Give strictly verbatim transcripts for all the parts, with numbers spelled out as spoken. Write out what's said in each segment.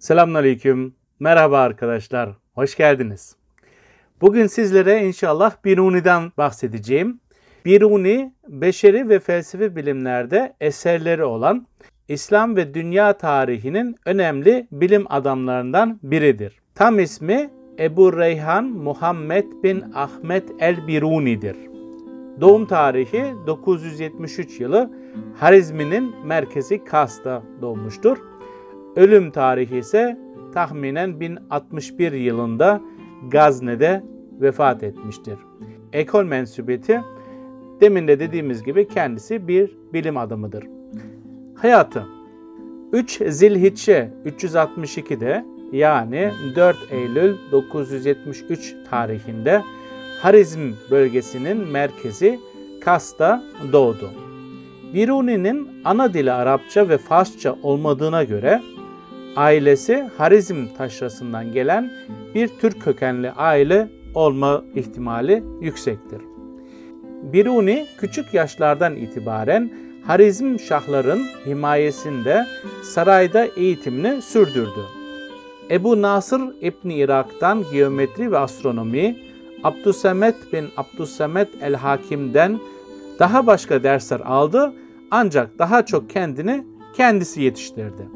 Selamünaleyküm. Merhaba arkadaşlar. Hoş geldiniz. Bugün sizlere inşallah Biruni'den bahsedeceğim. Biruni, beşeri ve felsefi bilimlerde eserleri olan İslam ve dünya tarihinin önemli bilim adamlarından biridir. Tam ismi Ebu Reyhan Muhammed bin Ahmed el-Biruni'dir. Doğum tarihi dokuz yüz yetmiş üç yılı Harizm'in merkezi Kas'ta doğmuştur. Ölüm tarihi ise tahminen bin altmış bir yılında Gazne'de vefat etmiştir. Ekol mensubiyeti, demin de dediğimiz gibi kendisi bir bilim adamıdır. Hayatı üç Zilhicce üç yüz altmış iki'de yani dört Eylül dokuz yüz yetmiş üç tarihinde Harizm bölgesinin merkezi Kas'ta doğdu. Biruni'nin ana dili Arapça ve Farsça olmadığına göre ailesi Harizm taşrasından gelen bir Türk kökenli aile olma ihtimali yüksektir. Biruni küçük yaşlardan itibaren Harizmşahların himayesinde sarayda eğitimini sürdürdü. Ebu Nasır İbni Irak'tan geometri ve astronomi, Abdüsemed bin Abdüsemed el Hakim'den daha başka dersler aldı ancak daha çok kendini kendisi yetiştirdi.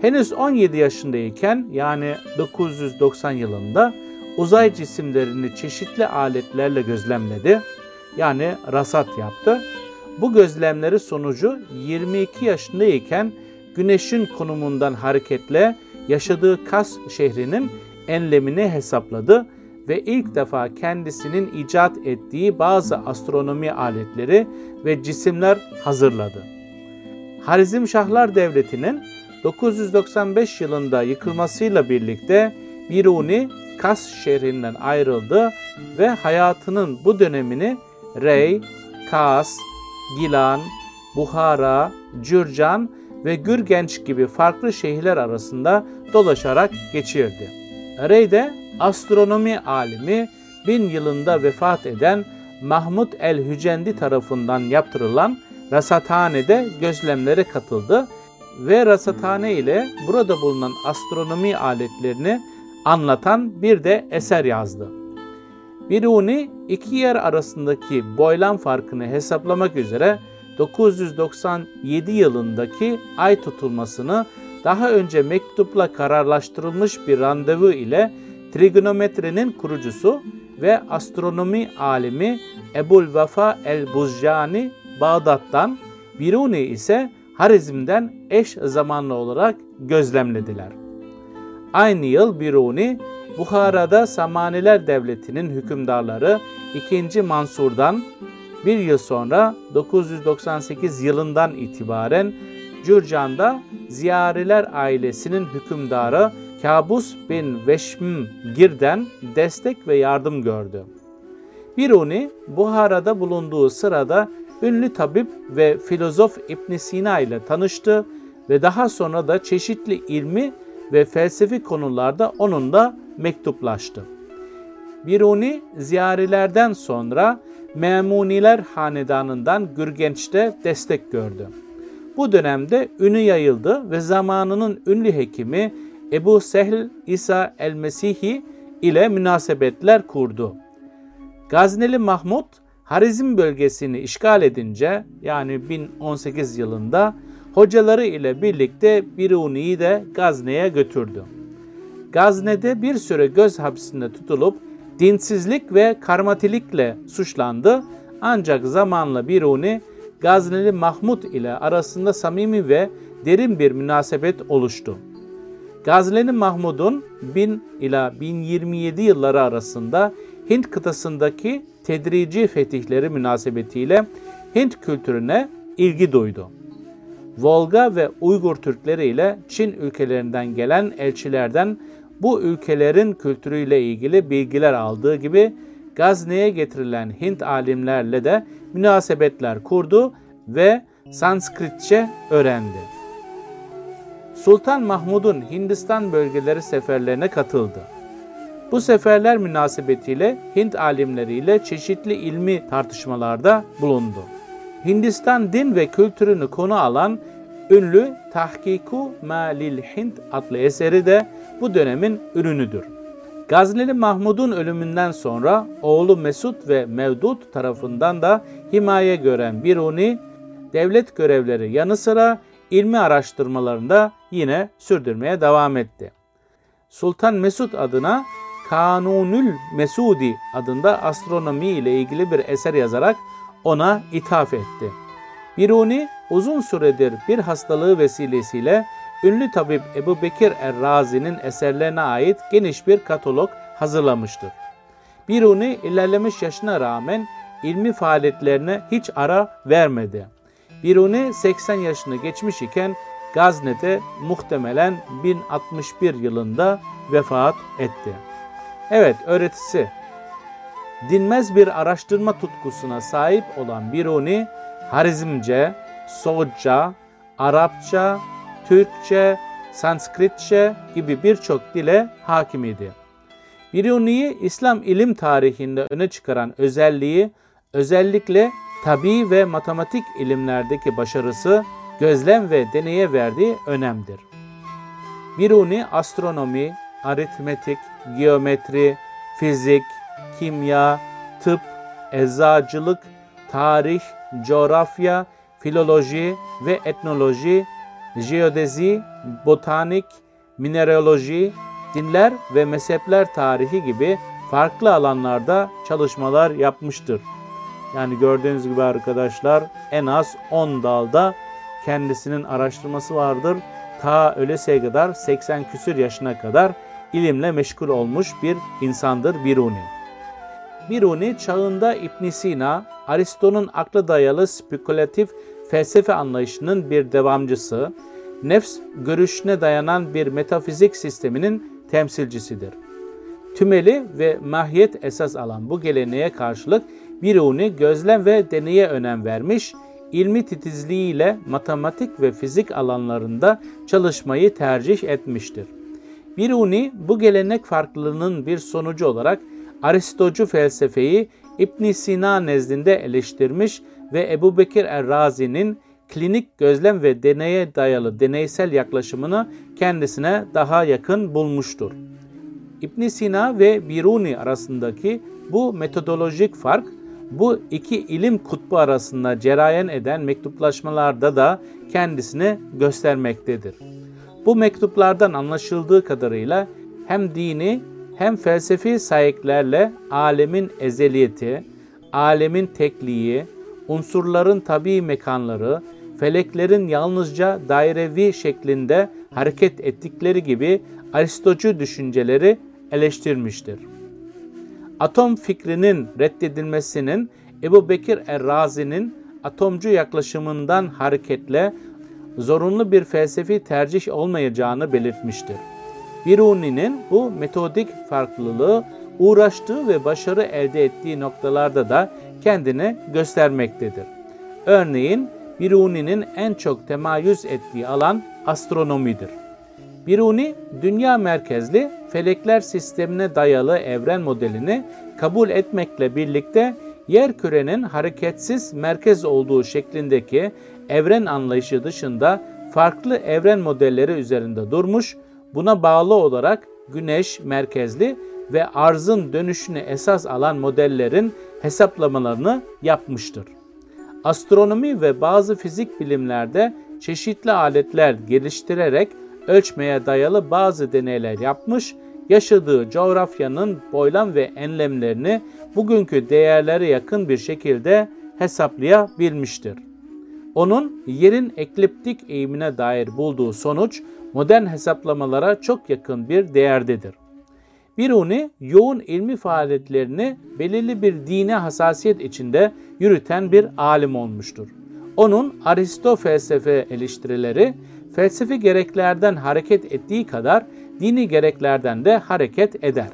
Henüz on yedi yaşındayken yani dokuz yüz doksan yılında uzay cisimlerini çeşitli aletlerle gözlemledi yani rasat yaptı. Bu gözlemleri sonucu yirmi iki yaşındayken Güneş'in konumundan hareketle yaşadığı Kas şehrinin enlemini hesapladı ve ilk defa kendisinin icat ettiği bazı astronomi aletleri ve cisimler hazırladı. Harizmşahlar Devleti'nin dokuz yüz doksan beş yılında yıkılmasıyla birlikte Biruni Kas şehrinden ayrıldı ve hayatının bu dönemini Rey, Kas, Gilan, Buhara, Cürcan ve Gürgenç gibi farklı şehirler arasında dolaşarak geçirdi. Rey'de astronomi alimi bin yılında vefat eden Mahmud el-Hücendi tarafından yaptırılan Rasathane'de gözlemlere katıldı ve Rasathane ile burada bulunan astronomi aletlerini anlatan bir de eser yazdı. Biruni iki yer arasındaki boylam farkını hesaplamak üzere dokuz yüz doksan yedi yılındaki ay tutulmasını daha önce mektupla kararlaştırılmış bir randevu ile trigonometrinin kurucusu ve astronomi alimi Ebu'l-Vafa el-Buzjani Bağdat'tan, Biruni ise Harizm'den eş zamanlı olarak gözlemlediler. Aynı yıl Biruni, Buhara'da Samaniler Devleti'nin hükümdarları ikinci Mansur'dan bir yıl sonra dokuz yüz doksan sekiz yılından itibaren Cürcan'da Ziyariler ailesinin hükümdarı Kabus bin Veşmgir'den destek ve yardım gördü. Biruni, Buhara'da bulunduğu sırada ünlü tabip ve filozof İbn Sina ile tanıştı ve daha sonra da çeşitli ilmi ve felsefi konularda onunla mektuplaştı. Biruni, ziyarilerden sonra Memuniler Hanedanı'ndan Gürgenç'te destek gördü. Bu dönemde ünü yayıldı ve zamanının ünlü hekimi Ebu Sehl İsa el-Mesihi ile münasebetler kurdu. Gazneli Mahmut, Harizm bölgesini işgal edince yani bin on sekiz yılında hocaları ile birlikte Biruni'yi de Gazne'ye götürdü. Gazne'de bir süre göz hapsinde tutulup dinsizlik ve karmatilikle suçlandı ancak zamanla Biruni, Gazneli Mahmud ile arasında samimi ve derin bir münasebet oluştu. Gazneli Mahmud'un bin ila bin yirmi yedi yılları arasında Hint kıtasındaki tedrici fetihleri münasebetiyle Hint kültürüne ilgi duydu. Volga ve Uygur Türkleri ile Çin ülkelerinden gelen elçilerden bu ülkelerin kültürüyle ilgili bilgiler aldığı gibi Gazne'ye getirilen Hint alimlerle de münasebetler kurdu ve Sanskritçe öğrendi. Sultan Mahmud'un Hindistan bölgeleri seferlerine katıldı. Bu seferler münasebetiyle Hint alimleriyle çeşitli ilmi tartışmalarda bulundu. Hindistan din ve kültürünü konu alan Ünlü Tahkiku Ma Lil Hind adlı eseri de bu dönemin ürünüdür. Gazneli Mahmud'un ölümünden sonra oğlu Mesud ve Mevdud tarafından da himaye gören Biruni, devlet görevleri yanı sıra ilmi araştırmalarında yine sürdürmeye devam etti. Sultan Mesud adına Kanunül Mesudi adında astronomi ile ilgili bir eser yazarak ona ithaf etti. Biruni uzun süredir bir hastalığı vesilesiyle ünlü tabip Ebu Bekir el-Razi'nin eserlerine ait geniş bir katalog hazırlamıştır. Biruni ilerlemiş yaşına rağmen ilmi faaliyetlerine hiç ara vermedi. Biruni seksen yaşını geçmiş iken Gazne'de muhtemelen bin altmış bir yılında vefat etti. Evet, öğretisi. Dinmez bir araştırma tutkusuna sahip olan Biruni, Harizmce, Soğutca, Arapça, Türkçe, Sanskritçe gibi birçok dile hakim idi. Biruni'yi İslam ilim tarihinde öne çıkaran özelliği, özellikle tabi ve matematik ilimlerdeki başarısı, gözlem ve deneye verdiği önemdir. Biruni astronomi, aritmetik, geometri, fizik, kimya, tıp, eczacılık, tarih, coğrafya, filoloji ve etnoloji, jeodezi, botanik, mineraloji, dinler ve mezhepler tarihi gibi farklı alanlarda çalışmalar yapmıştır. Yani gördüğünüz gibi arkadaşlar, en az on dalda kendisinin araştırması vardır. Ta ölesiye kadar, seksen küsür yaşına kadar ilimle meşgul olmuş bir insandır Biruni. Biruni çağında İbn Sina, Aristo'nun akla dayalı spekülatif felsefe anlayışının bir devamcısı, nefs görüşüne dayanan bir metafizik sisteminin temsilcisidir. Tümeli ve mahiyet esas alan bu geleneğe karşılık Biruni gözlem ve deneye önem vermiş, ilmi titizliğiyle matematik ve fizik alanlarında çalışmayı tercih etmiştir. Biruni bu gelenek farklılığının bir sonucu olarak Aristocu felsefeyi İbn Sina nezdinde eleştirmiş ve Ebu Bekir el-Razi'nin klinik gözlem ve deneye dayalı deneysel yaklaşımını kendisine daha yakın bulmuştur. İbn Sina ve Biruni arasındaki bu metodolojik fark, bu iki ilim kutbu arasında cereyan eden mektuplaşmalarda da kendisini göstermektedir. Bu mektuplardan anlaşıldığı kadarıyla hem dini hem felsefi sayıklarla alemin ezeliyeti, alemin tekliği, unsurların tabii mekanları, feleklerin yalnızca dairevi şeklinde hareket ettikleri gibi Aristocu düşünceleri eleştirmiştir. Atom fikrinin reddedilmesinin Ebu Bekir el-Razi'nin atomcu yaklaşımından hareketle zorunlu bir felsefi tercih olmayacağını belirtmiştir. Biruni'nin bu metodik farklılığı uğraştığı ve başarı elde ettiği noktalarda da kendini göstermektedir. Örneğin Biruni'nin en çok temayüz ettiği alan astronomidir. Biruni, dünya merkezli felekler sistemine dayalı evren modelini kabul etmekle birlikte yerkürenin hareketsiz merkez olduğu şeklindeki evren anlayışı dışında farklı evren modelleri üzerinde durmuş, buna bağlı olarak güneş merkezli ve arzın dönüşünü esas alan modellerin hesaplamalarını yapmıştır. Astronomi ve bazı fizik bilimlerde çeşitli aletler geliştirerek ölçmeye dayalı bazı deneyler yapmış, yaşadığı coğrafyanın boylam ve enlemlerini bugünkü değerlere yakın bir şekilde hesaplayabilmiştir. Onun yerin ekliptik eğimine dair bulduğu sonuç modern hesaplamalara çok yakın bir değerdedir. Biruni yoğun ilmi faaliyetlerini belirli bir dine hassasiyet içinde yürüten bir alim olmuştur. Onun Aristo felsefe eleştirileri felsefi gereklerden hareket ettiği kadar dini gereklerden de hareket eder.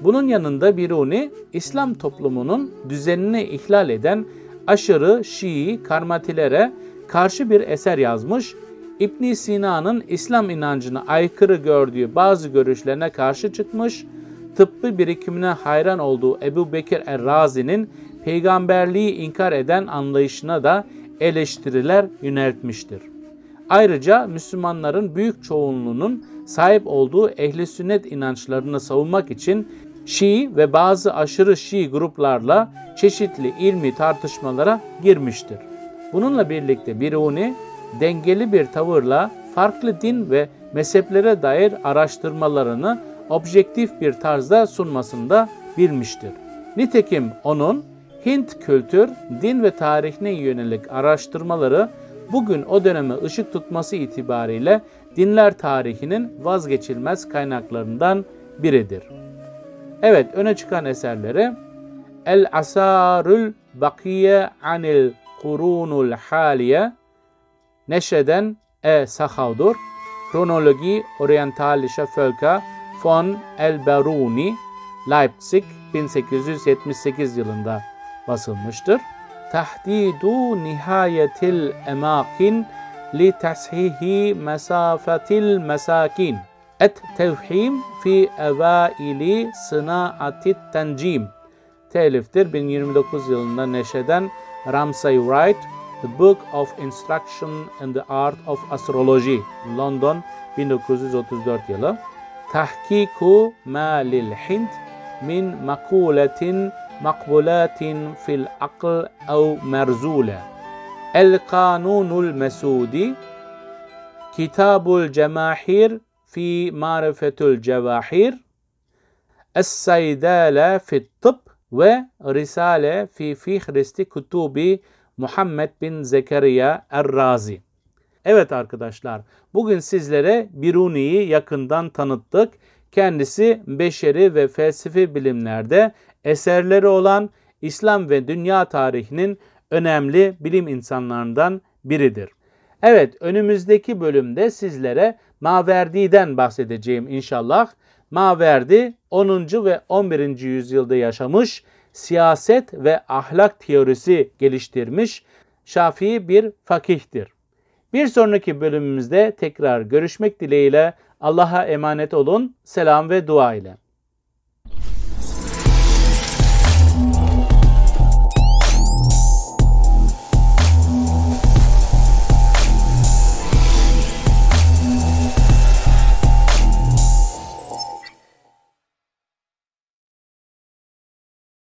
Bunun yanında Biruni İslam toplumunun düzenini ihlal eden aşırı Şii karmatilere karşı bir eser yazmış, İbn Sina'nın İslam inancına aykırı gördüğü bazı görüşlerine karşı çıkmış, tıbbi birikimine hayran olduğu Ebu Bekir el-Razi'nin peygamberliği inkar eden anlayışına da eleştiriler yöneltmiştir. Ayrıca Müslümanların büyük çoğunluğunun sahip olduğu ehli sünnet inançlarını savunmak için Şii ve bazı aşırı Şii gruplarla çeşitli ilmi tartışmalara girmiştir. Bununla birlikte Biruni dengeli bir tavırla farklı din ve mezheplere dair araştırmalarını objektif bir tarzda sunmasında bilmiştir. Nitekim onun Hint kültür, din ve tarihine yönelik araştırmaları bugün o döneme ışık tutması itibariyle dinler tarihinin vazgeçilmez kaynaklarından biridir. Evet, öne çıkan eserleri El Asarül Bakiye Anil Kurunul Haliye, Neşeden E. Sahavdur, Kronologi Orientalische Völker von el-Biruni, Leipzig bin sekiz yüz yetmiş sekiz yılında basılmıştır. Tahdidu nihayetil emakin li tashihi mesafetil mesakin et tevhim fi evaili sınaatit tencim teliftir. bin yirmi dokuz yılında neşeden Ramsay Wright, The Book of Instruction and the Art of Astrology, London bin dokuz yüz otuz dört yılı. Tahkiku Ma Lil Hind min makuletin makbulatin fil akl ev merzule El Kanunül Mesudi, Kitabul Cemahir fi marifetül cevahir, Es-Saydale fi tıp ve Risale fi fihristi kutubi Muhammed bin Zekeriya el-Razi. Evet arkadaşlar, bugün sizlere Biruni'yi yakından tanıttık. Kendisi beşeri ve felsefi bilimlerde eserleri olan İslam ve dünya tarihinin önemli bilim insanlarından biridir. Evet, önümüzdeki bölümde sizlere Maverdi'den bahsedeceğim inşallah. Maverdi onuncu ve on birinci yüzyılda yaşamış, siyaset ve ahlak teorisi geliştirmiş, Şafii bir fakihtir. Bir sonraki bölümümüzde tekrar görüşmek dileğiyle, Allah'a emanet olun, selam ve dua ile.